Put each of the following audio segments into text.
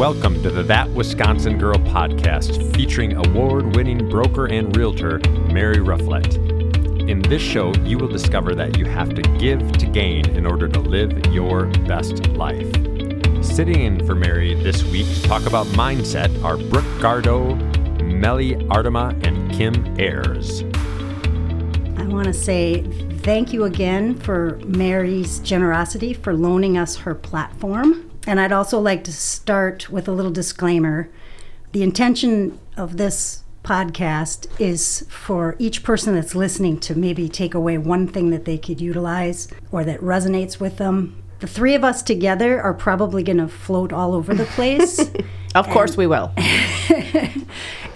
Welcome to the That Wisconsin Girl podcast, featuring award-winning broker and realtor, Mary Rufflett. In this show, you will discover that you have to give to gain in order to live your best life. Sitting in for Mary this week to talk about mindset are Brooke Gardo, Melly Artema, and Kim Ayers. I want to say thank you again for Mary's generosity for loaning us her platform. And I'd also like to start with a little disclaimer. The intention of this podcast is for each person that's listening to maybe take away one thing that they could utilize or that resonates with them. The three of us together are probably going to float all over the place. Of course we will.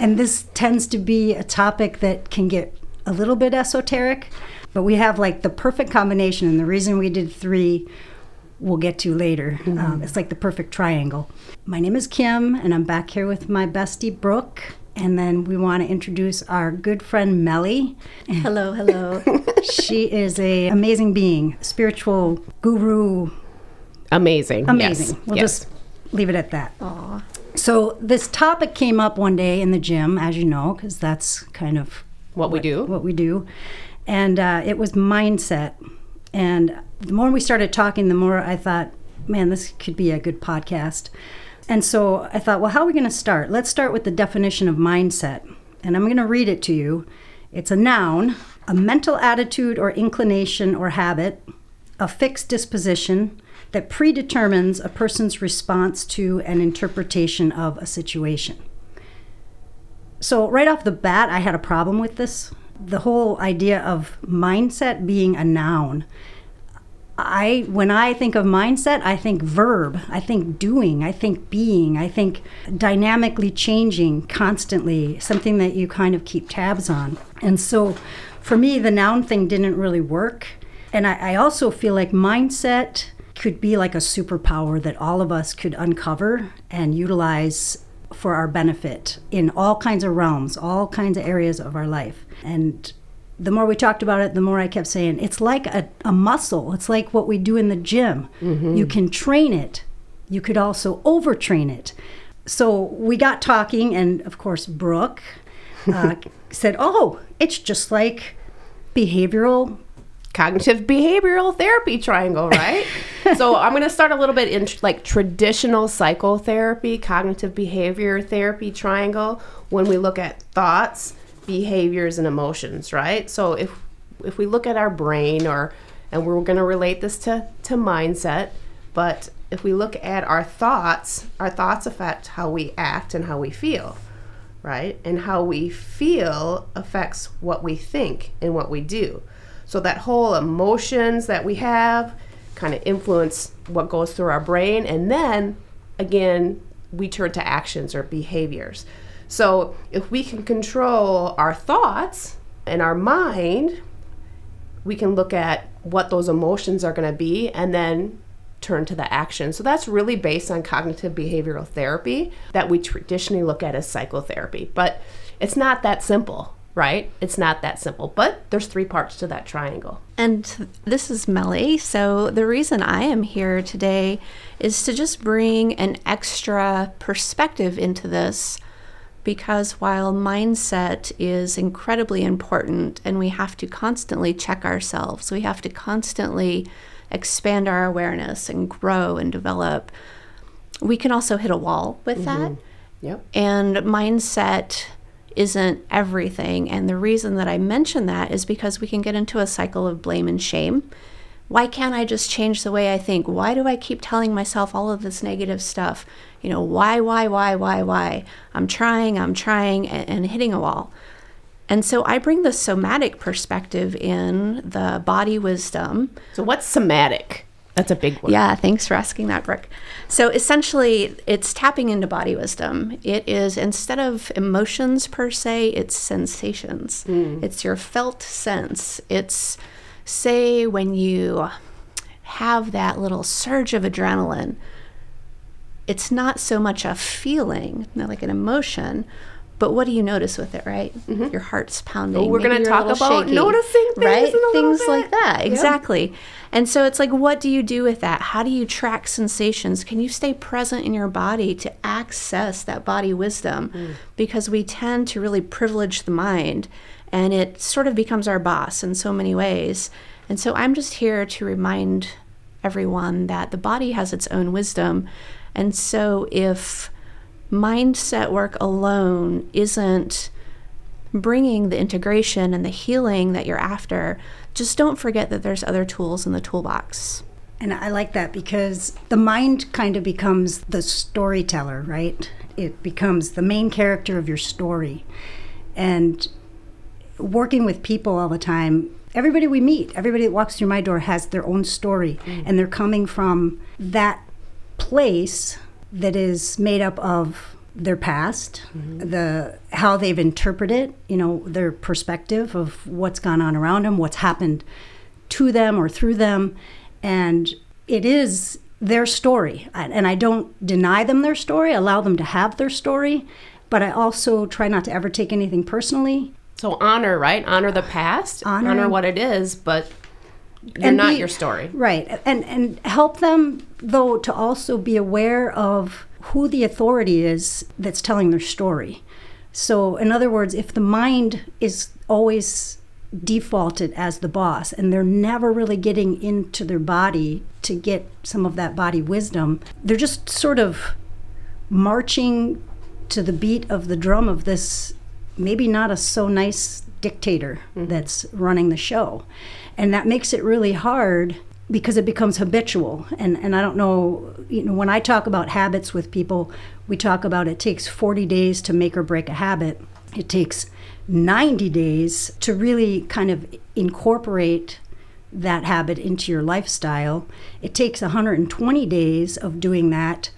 And this tends to be a topic that can get a little bit esoteric, but we have like the perfect combination. And the reason we did three we'll get to later. Mm-hmm. It's like the perfect triangle. My name is Kim, and I'm back here with my bestie, Brooke. And then we want to introduce our good friend, Melly. Hello, hello. She is an amazing being, spiritual guru. Amazing. Yes. We'll just leave it at that. Aww. So this topic came up one day in the gym, as you know, because that's kind of what we do. And it was mindset. And the more we started talking, the more I thought, man, this could be a good podcast. And so I thought, well, how are we going to start? Let's start with the definition of mindset. And I'm going to read it to you. It's a noun, a mental attitude or inclination or habit, a fixed disposition that predetermines a person's response to an interpretation of a situation. So right off the bat, I had a problem with this. The whole idea of mindset being a noun. When I think of mindset, I think verb, I think doing, I think being, I think dynamically changing constantly, something that you kind of keep tabs on. And so for me, the noun thing didn't really work. And I also feel like mindset could be like a superpower that all of us could uncover and utilize for our benefit in all kinds of realms, all kinds of areas of our life. And the more we talked about it, the more I kept saying, it's like a muscle. It's like what we do in the gym. Mm-hmm. You can train it. You could also overtrain it. So we got talking, and of course, Brooke said, oh, it's just like cognitive behavioral therapy triangle, right? So I'm going to start a little bit in like traditional psychotherapy, cognitive behavior therapy triangle, when we look at thoughts, behaviors, and emotions, right? So if we look at our brain, and we're going to relate this to mindset, but if we look at our thoughts affect how we act and how we feel, right? And how we feel affects what we think and what we do. So that whole emotions that we have kind of influence what goes through our brain. And then, again, we turn to actions or behaviors. So if we can control our thoughts and our mind, we can look at what those emotions are going to be and then turn to the action. So that's really based on cognitive behavioral therapy that we traditionally look at as psychotherapy. But it's not that simple. Right? It's not that simple, but there's three parts to that triangle. And this is Melly. So the reason I am here today is to just bring an extra perspective into this, because while mindset is incredibly important and we have to constantly check ourselves, we have to constantly expand our awareness and grow and develop, we can also hit a wall with that. Yep. And mindset isn't everything. And the reason that I mention that is because we can get into a cycle of blame and shame. Why can't I just change the way I think? Why do I keep telling myself all of this negative stuff? You know, why? I'm trying, and hitting a wall. And so I bring the somatic perspective in, the body wisdom. So what's somatic? That's a big one. Yeah, thanks for asking that, Brooke. So essentially, it's tapping into body wisdom. It is, instead of emotions per se, it's sensations. Mm. It's your felt sense. It's, say, when you have that little surge of adrenaline, it's not so much a feeling, not like an emotion, But what do you notice with it, right? Mm-hmm. Your heart's pounding. Well, we're going to talk about shaky, noticing things, right? Things like that, exactly. Yeah. And so it's like, what do you do with that? How do you track sensations? Can you stay present in your body to access that body wisdom? Mm. Because we tend to really privilege the mind, and it sort of becomes our boss in so many ways. And so I'm just here to remind everyone that the body has its own wisdom. And so if mindset work alone isn't bringing the integration and the healing that you're after, just don't forget that there's other tools in the toolbox. And I like that, because the mind kind of becomes the storyteller, right? It becomes the main character of your story. And working with people all the time, everybody we meet, everybody that walks through my door has their own story, and they're coming from that place that is made up of their past, the how they've interpreted, you know, their perspective of what's gone on around them, what's happened to them or through them. And it is their story. And I don't deny them their story, allow them to have their story, but I also try not to ever take anything personally. So honor, right? Honor the past, honor what it is, but you're and not your story. Right. And help them, though, to also be aware of who the authority is that's telling their story. So, in other words, if the mind is always defaulted as the boss and they're never really getting into their body to get some of that body wisdom, they're just sort of marching to the beat of the drum of this maybe not a so nice dictator that's running the show. And that makes it really hard, because it becomes habitual. And I don't know, you know, when I talk about habits with people, we talk about it takes 40 days to make or break a habit. It takes 90 days to really kind of incorporate that habit into your lifestyle. It takes 120 days of doing that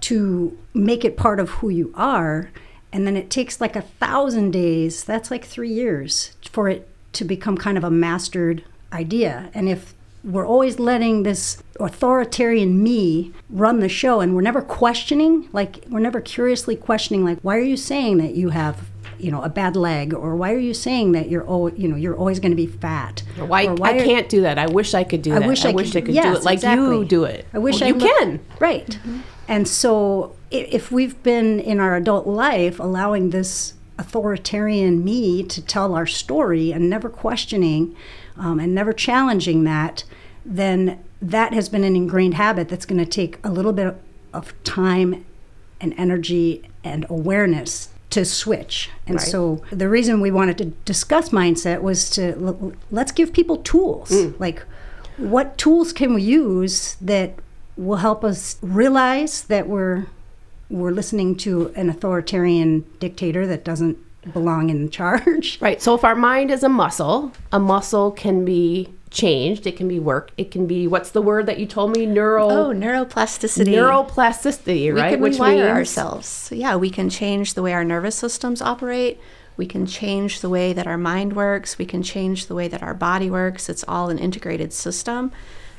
to make it part of who you are. And then it takes like 1,000 days, that's like 3 years, for it to become kind of a mastered idea. And if we're always letting this authoritarian me run the show, and we're never questioning, like we're never curiously questioning, like, why are you saying that you have, you know, a bad leg, or why are you saying that you're always going to be fat? Or why I can't do that. I wish I could do that. I wish I could do it. Like exactly. You do it. I wish well, I you can. Right. Mm-hmm. And so if we've been in our adult life allowing this authoritarian me to tell our story and never questioning and never challenging that, then that has been an ingrained habit that's going to take a little bit of time and energy and awareness to switch. And so the reason we wanted to discuss mindset was to let's give people tools. Like, what tools can we use that will help us realize that we're listening to an authoritarian dictator that doesn't belong in charge. Right. So if our mind is a muscle can be changed. It can be worked. It can be, what's the word that you told me? Neuroplasticity. Neuroplasticity, right? We can rewire ourselves. So yeah, we can change the way our nervous systems operate. We can change the way that our mind works. We can change the way that our body works. It's all an integrated system.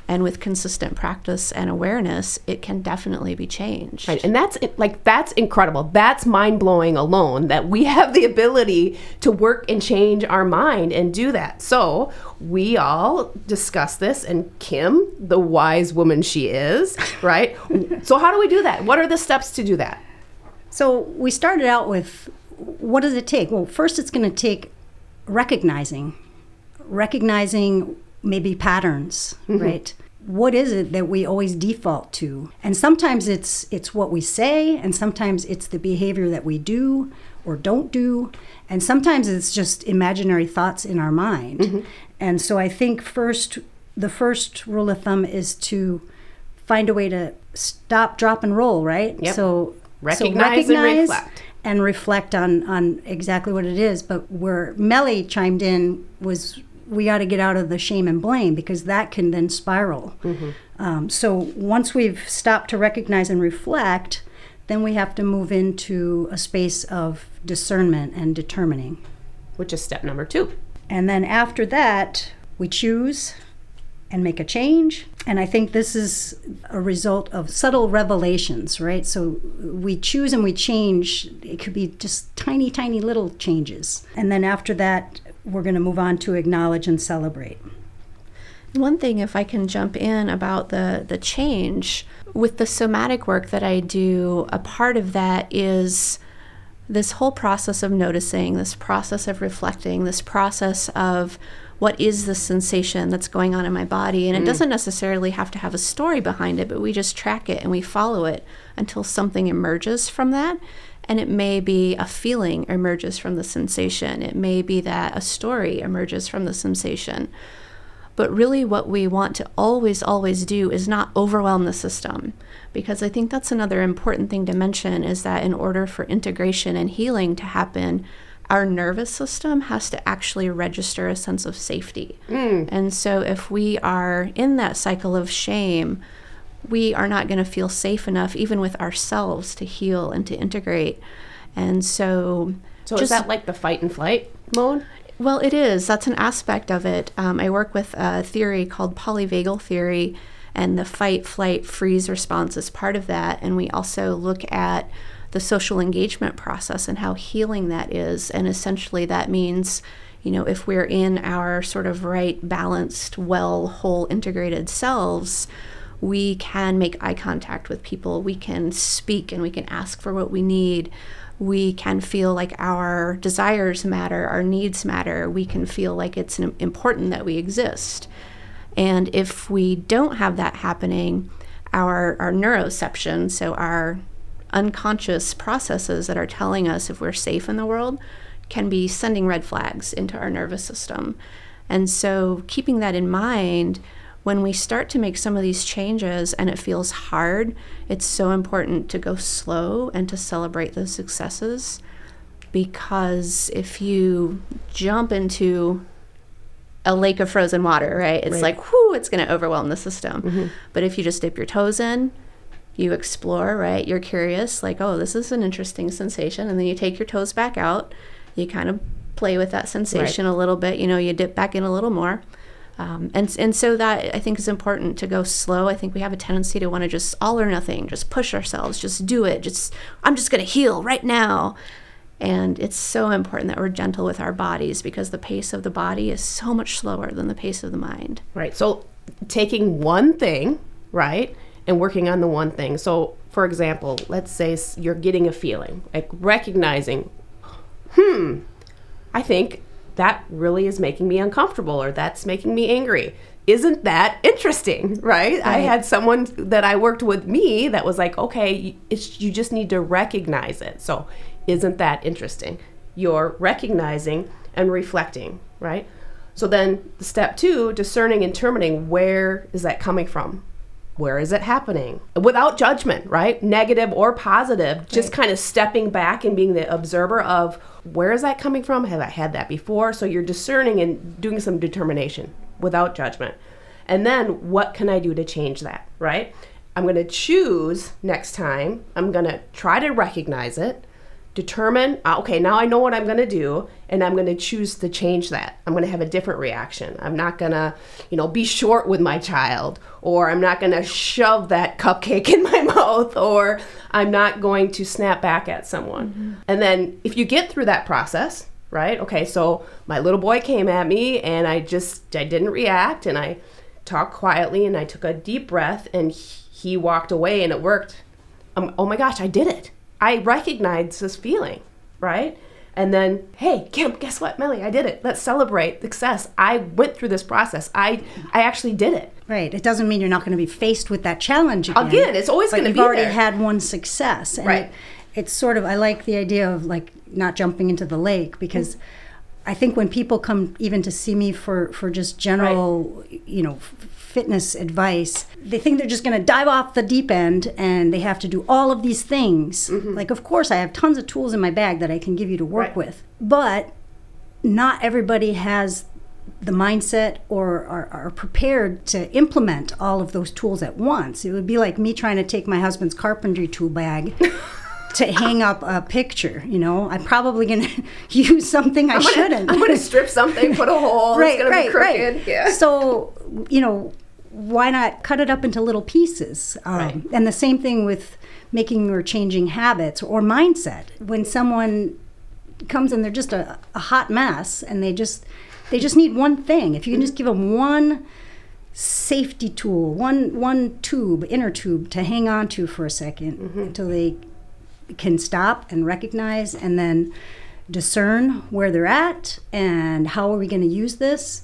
And with consistent practice and awareness, it can definitely be changed. Right, and that's incredible. That's mind-blowing alone, that we have the ability to work and change our mind and do that. So we all discuss this, and Kim, the wise woman she is, right? So how do we do that? What are the steps to do that? So we started out with, what does it take? Well, first it's going to take recognizing maybe patterns, right? What is it that we always default to? And sometimes it's what we say, and sometimes it's the behavior that we do or don't do, and sometimes it's just imaginary thoughts in our mind. And so I think the first rule of thumb is to find a way to stop, drop, and roll, right? So recognize and reflect. And reflect on exactly what it is. But where Melly chimed in was, we ought to get out of the shame and blame, because that can then spiral. So once we've stopped to recognize and reflect, then we have to move into a space of discernment and determining. Which is step number 2. And then after that, we choose, and make a change. And I think this is a result of subtle revelations, right? So we choose and we change. It could be just tiny, tiny little changes. And then after that, we're going to move on to acknowledge and celebrate. One thing, if I can jump in about the change, with the somatic work that I do, a part of that is this whole process of noticing, this process of reflecting, this process of what is the sensation that's going on in my body. And it doesn't necessarily have to have a story behind it, but we just track it and we follow it until something emerges from that. And it may be a feeling emerges from the sensation. It may be that a story emerges from the sensation. But really what we want to always, always do is not overwhelm the system, because I think that's another important thing to mention, is that in order for integration and healing to happen, our nervous system has to actually register a sense of safety. And so if we are in that cycle of shame, we are not going to feel safe enough even with ourselves to heal and to integrate. And so is that like the fight and flight mode? Well, it is. That's an aspect of it. I work with a theory called polyvagal theory, and the fight, flight, freeze response is part of that. And we also look at the social engagement process and how healing that is. And essentially that means, you know, if we're in our sort of right, balanced, well, whole, integrated selves, we can make eye contact with people. We can speak and we can ask for what we need. We can feel like our desires matter, our needs matter. We can feel like it's important that we exist. And if we don't have that happening, our neuroception, so our unconscious processes that are telling us if we're safe in the world, can be sending red flags into our nervous system. And so keeping that in mind, when we start to make some of these changes and it feels hard, it's so important to go slow and to celebrate those successes, because if you jump into a lake of frozen water, right? It's like, whoo, it's going to overwhelm the system. But if you just dip your toes in, you explore, right? You're curious, like, oh, this is an interesting sensation. And then you take your toes back out. You kind of play with that sensation a little bit. You know, you dip back in a little more. And so that, I think, is important, to go slow. I think we have a tendency to want to just all or nothing, just push ourselves, just do it. I'm just going to heal right now. And it's so important that we're gentle with our bodies, because the pace of the body is so much slower than the pace of the mind. Right. So taking one thing, right, and working on the one thing. So, for example, let's say you're getting a feeling, like recognizing, I think that really is making me uncomfortable, or that's making me angry. Isn't that interesting, right? I had someone that I worked with me that was like, okay, you just need to recognize it. So isn't that interesting? You're recognizing and reflecting, right? So then step 2, discerning and determining, where is that coming from? Where is it happening? Without judgment, right? Negative or positive, just kind of stepping back and being the observer of, where is that coming from? Have I had that before? So you're discerning and doing some determination without judgment. And then what can I do to change that, right? I'm going to choose next time. I'm going to try to recognize it, determine, okay, now I know what I'm going to do, and I'm going to choose to change that. I'm going to have a different reaction. I'm not going to, be short with my child, or I'm not going to shove that cupcake in my mouth, or I'm not going to snap back at someone. And then if you get through that process, right? Okay, so my little boy came at me and I didn't react, and I talked quietly and I took a deep breath, and he walked away, and it worked. Oh my gosh, I did it. I recognize this feeling, right? And then, hey, Kim, guess what, Melly? I did it. Let's celebrate success. I went through this process. I actually did it. Right. It doesn't mean you're not going to be faced with that challenge again. Again, it's always going to be there. But you've already had one success. And it's sort of, I like the idea of like not jumping into the lake, because I think when people come even to see me for just general, fitness advice, they think they're just going to dive off the deep end and they have to do all of these things. Like, of course, I have tons of tools in my bag that I can give you to work with, but not everybody has the mindset or are prepared to implement all of those tools at once. It would be like me trying to take my husband's carpentry tool bag to hang up a picture, you know. I'm probably going to use something I shouldn't. I'm going to strip something, put a hole, right, it's going to be crooked. Right. Yeah. So, you know, why not cut it up into little pieces? Right. And the same thing with making or changing habits or mindset. When someone comes and they're just a hot mess and they just need one thing. If you can just give them one safety tool, one tube, inner tube to hang on to for a second until they can stop and recognize and then discern where they're at and how are we going to use this,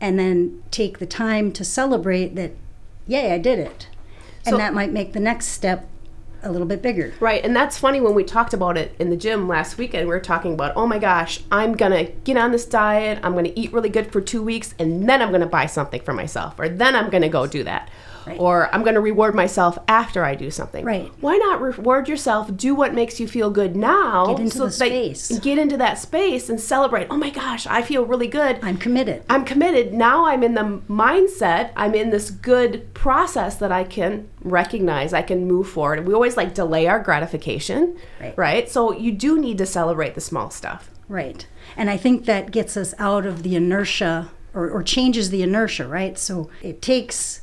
and then take the time to celebrate that, yay, I did it. And so, that might make the next step a little bit bigger. Right, and that's funny, when we talked about it in the gym last weekend, we were talking about, oh my gosh, I'm gonna get on this diet, I'm gonna eat really good for 2 weeks, and then I'm gonna buy something for myself, or then I'm gonna go do that. Right. Or I'm gonna reward myself after I do something. Right. Why not reward yourself, do what makes you feel good now. Get into space. Get into that space and celebrate, oh my gosh, I feel really good. I'm committed. Now I'm in the mindset, I'm in this good process that I can recognize, I can move forward. And we always like delay our gratification, right? So you do need to celebrate the small stuff. Right, and I think that gets us out of the inertia or changes the inertia, right? So it takes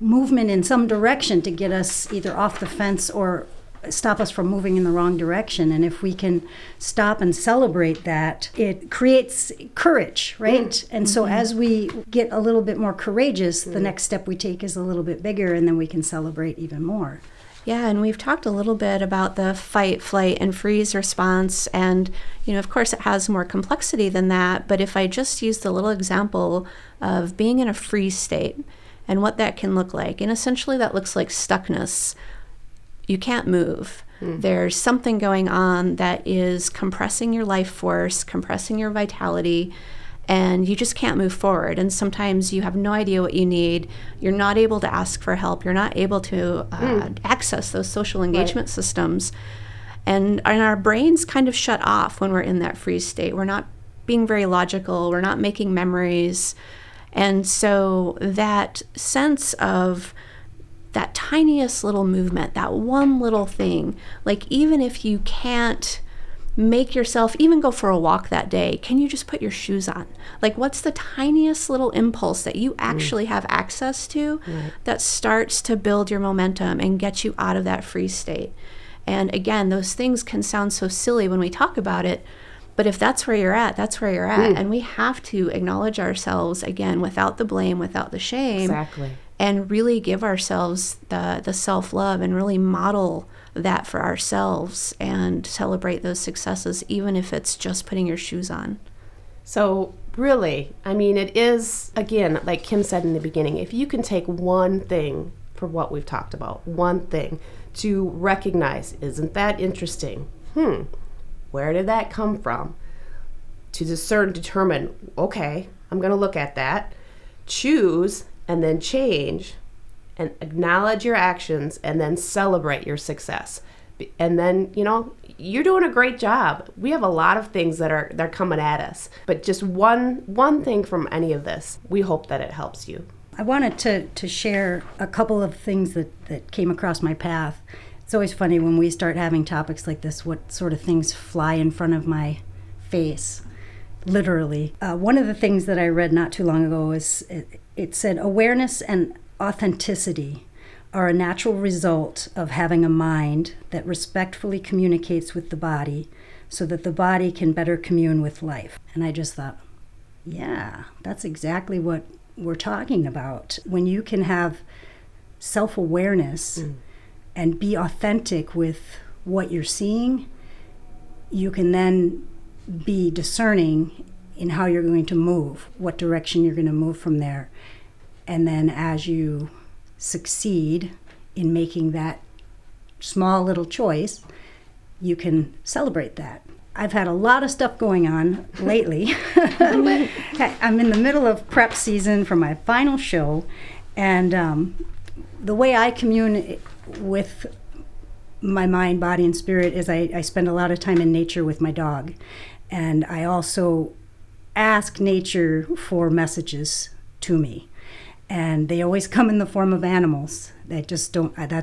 movement in some direction to get us either off the fence or stop us from moving in the wrong direction. And if we can stop and celebrate that, it creates courage, right? Mm-hmm. And so as we get a little bit more courageous, the next step we take is a little bit bigger, and then we can celebrate even more. Yeah, and we've talked a little bit about the fight, flight, and freeze response. And, you know, of course, it has more complexity than that. But if I just use the little example of being in a freeze state, and what that can look like. And essentially that looks like stuckness. You can't move. There's something going on that is compressing your life force, compressing your vitality, and you just can't move forward. And sometimes you have no idea what you need. You're not able to ask for help. You're not able to access those social engagement systems. And our brains kind of shut off when we're in that freeze state. We're not being very logical. We're not making memories. And so that sense of that tiniest little movement, that one little thing, like even if you can't make yourself even go for a walk that day, can you just put your shoes on? Like, what's the tiniest little impulse that you actually have access to that starts to build your momentum and get you out of that freeze state? And again, those things can sound so silly when we talk about it, but if that's where you're at, that's where you're at. And we have to acknowledge ourselves, again, without the blame, without the shame. Exactly. And really give ourselves the self-love and really model that for ourselves and celebrate those successes, even if it's just putting your shoes on. So really, I mean, it is, again, like Kim said in the beginning, if you can take one thing from what we've talked about, one thing to recognize, isn't that interesting? Where did that come from? To discern, determine, okay, I'm going to look at that, choose, and then change, and acknowledge your actions, and then celebrate your success. And then, you know, you're doing a great job. We have a lot of things that are coming at us, but just one thing from any of this, we hope that it helps you. I wanted to share a couple of things that came across my path. It's always funny when we start having topics like this, what sort of things fly in front of my face, literally. One of the things that I read not too long ago is it said, awareness and authenticity are a natural result of having a mind that respectfully communicates with the body so that the body can better commune with life. And I just thought, yeah, that's exactly what we're talking about. When you can have self-awareness and be authentic with what you're seeing, you can then be discerning in how you're going to move, what direction you're going to move from there. And then as you succeed in making that small little choice, you can celebrate that. I've had a lot of stuff going on lately. I'm in the middle of prep season for my final show, and the way I commune with my mind, body, and spirit is I spend a lot of time in nature with my dog. And I also ask nature for messages to me. And they always come in the form of animals. That's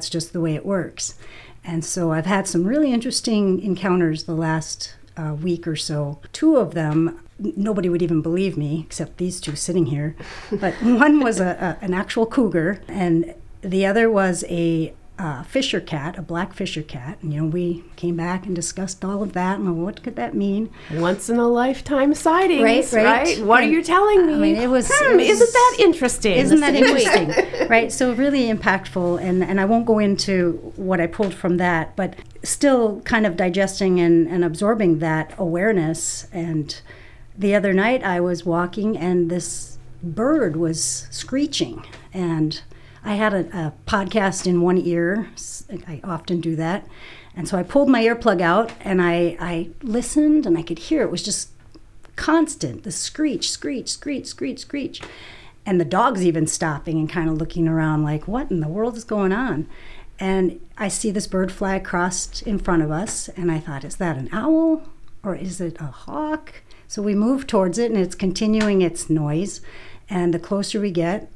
just the way it works. And so I've had some really interesting encounters the last week or so. Two of them, nobody would even believe me, except these two sitting here. But one was an actual cougar, and the other was a fisher cat, a black fisher cat. And, you know, we came back and discussed all of that, and what could that mean? Once in a lifetime sightings, right? What are you telling me? I mean, it was isn't that interesting? Isn't that interesting? Right, so really impactful, and I won't go into what I pulled from that, but still kind of digesting and absorbing that awareness. And the other night I was walking, and this bird was screeching, and I had a podcast in one ear. I often do that. And so I pulled my earplug out, and I listened, and I could hear it was just constant, the screech. And the dog's even stopping and kind of looking around like, what in the world is going on? And I see this bird fly across in front of us, and I thought, is that an owl or is it a hawk? So we move towards it, and it's continuing its noise. And the closer we get,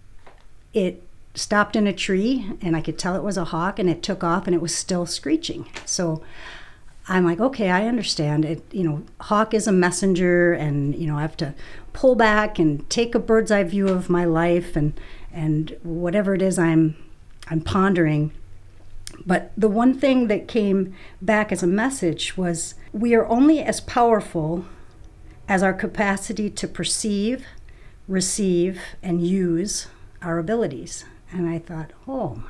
it stopped in a tree, and I could tell it was a hawk, and it took off, and it was still screeching. So I'm like, okay, I understand it. You know, hawk is a messenger, and, you know, I have to pull back and take a bird's eye view of my life and whatever it is I'm pondering. But the one thing that came back as a message was, we are only as powerful as our capacity to perceive, receive, and use our abilities. And I thought, oh my,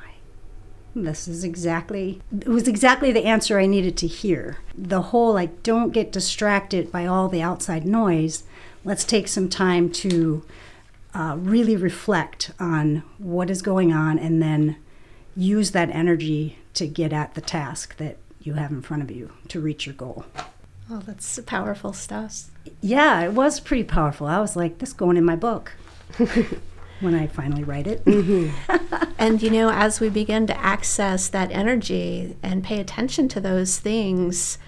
it was exactly the answer I needed to hear. The whole, like, don't get distracted by all the outside noise. Let's take some time to really reflect on what is going on, and then use that energy to get at the task that you have in front of you to reach your goal. Oh, that's powerful stuff. Yeah, it was pretty powerful. I was like, this is going in my book. When I finally write it. Mm-hmm. And, you know, as we begin to access that energy and pay attention to those things,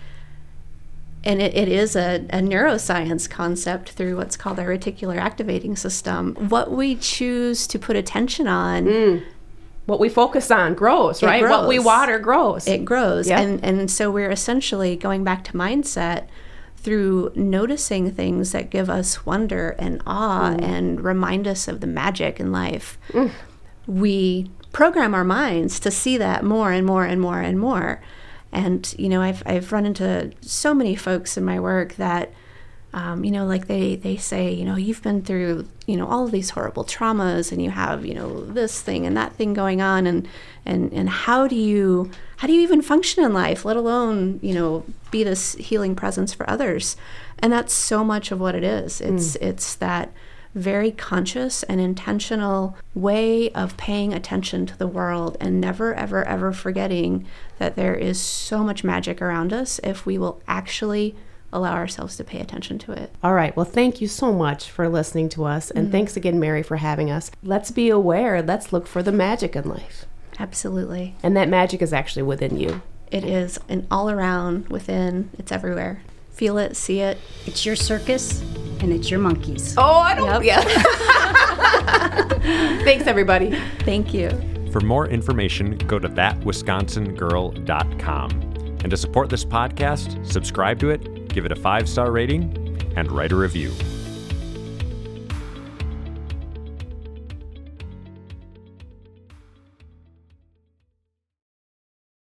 and it is a neuroscience concept through what's called our reticular activating system, what we choose to put attention on. Mm. What we focus on grows, right? Grows. What we water grows. It grows. Yep. And so we're essentially going back to mindset through noticing things that give us wonder and awe and remind us of the magic in life. Mm. We program our minds to see that more and more and more and more. And, you know, I've run into so many folks in my work that, you know, like they say, you know, you've been through, you know, all of these horrible traumas, and you have, you know, this thing and that thing going on, and how do you even function in life, let alone, you know, be this healing presence for others? And that's so much of what it is. It's that very conscious and intentional way of paying attention to the world, and never, ever, ever forgetting that there is so much magic around us if we will actually allow ourselves to pay attention to it. All right. Well, thank you so much for listening to us. And thanks again, Mary, for having us. Let's be aware. Let's look for the magic in life. Absolutely. And that magic is actually within you. It is, and all around, within. It's everywhere. Feel it, see it. It's your circus, and it's your monkeys. Oh, I don't. Yep. Yeah. Thanks, everybody. Thank you. For more information, go to thatwisconsingirl.com. And to support this podcast, subscribe to it, give it a 5-star rating, and write a review.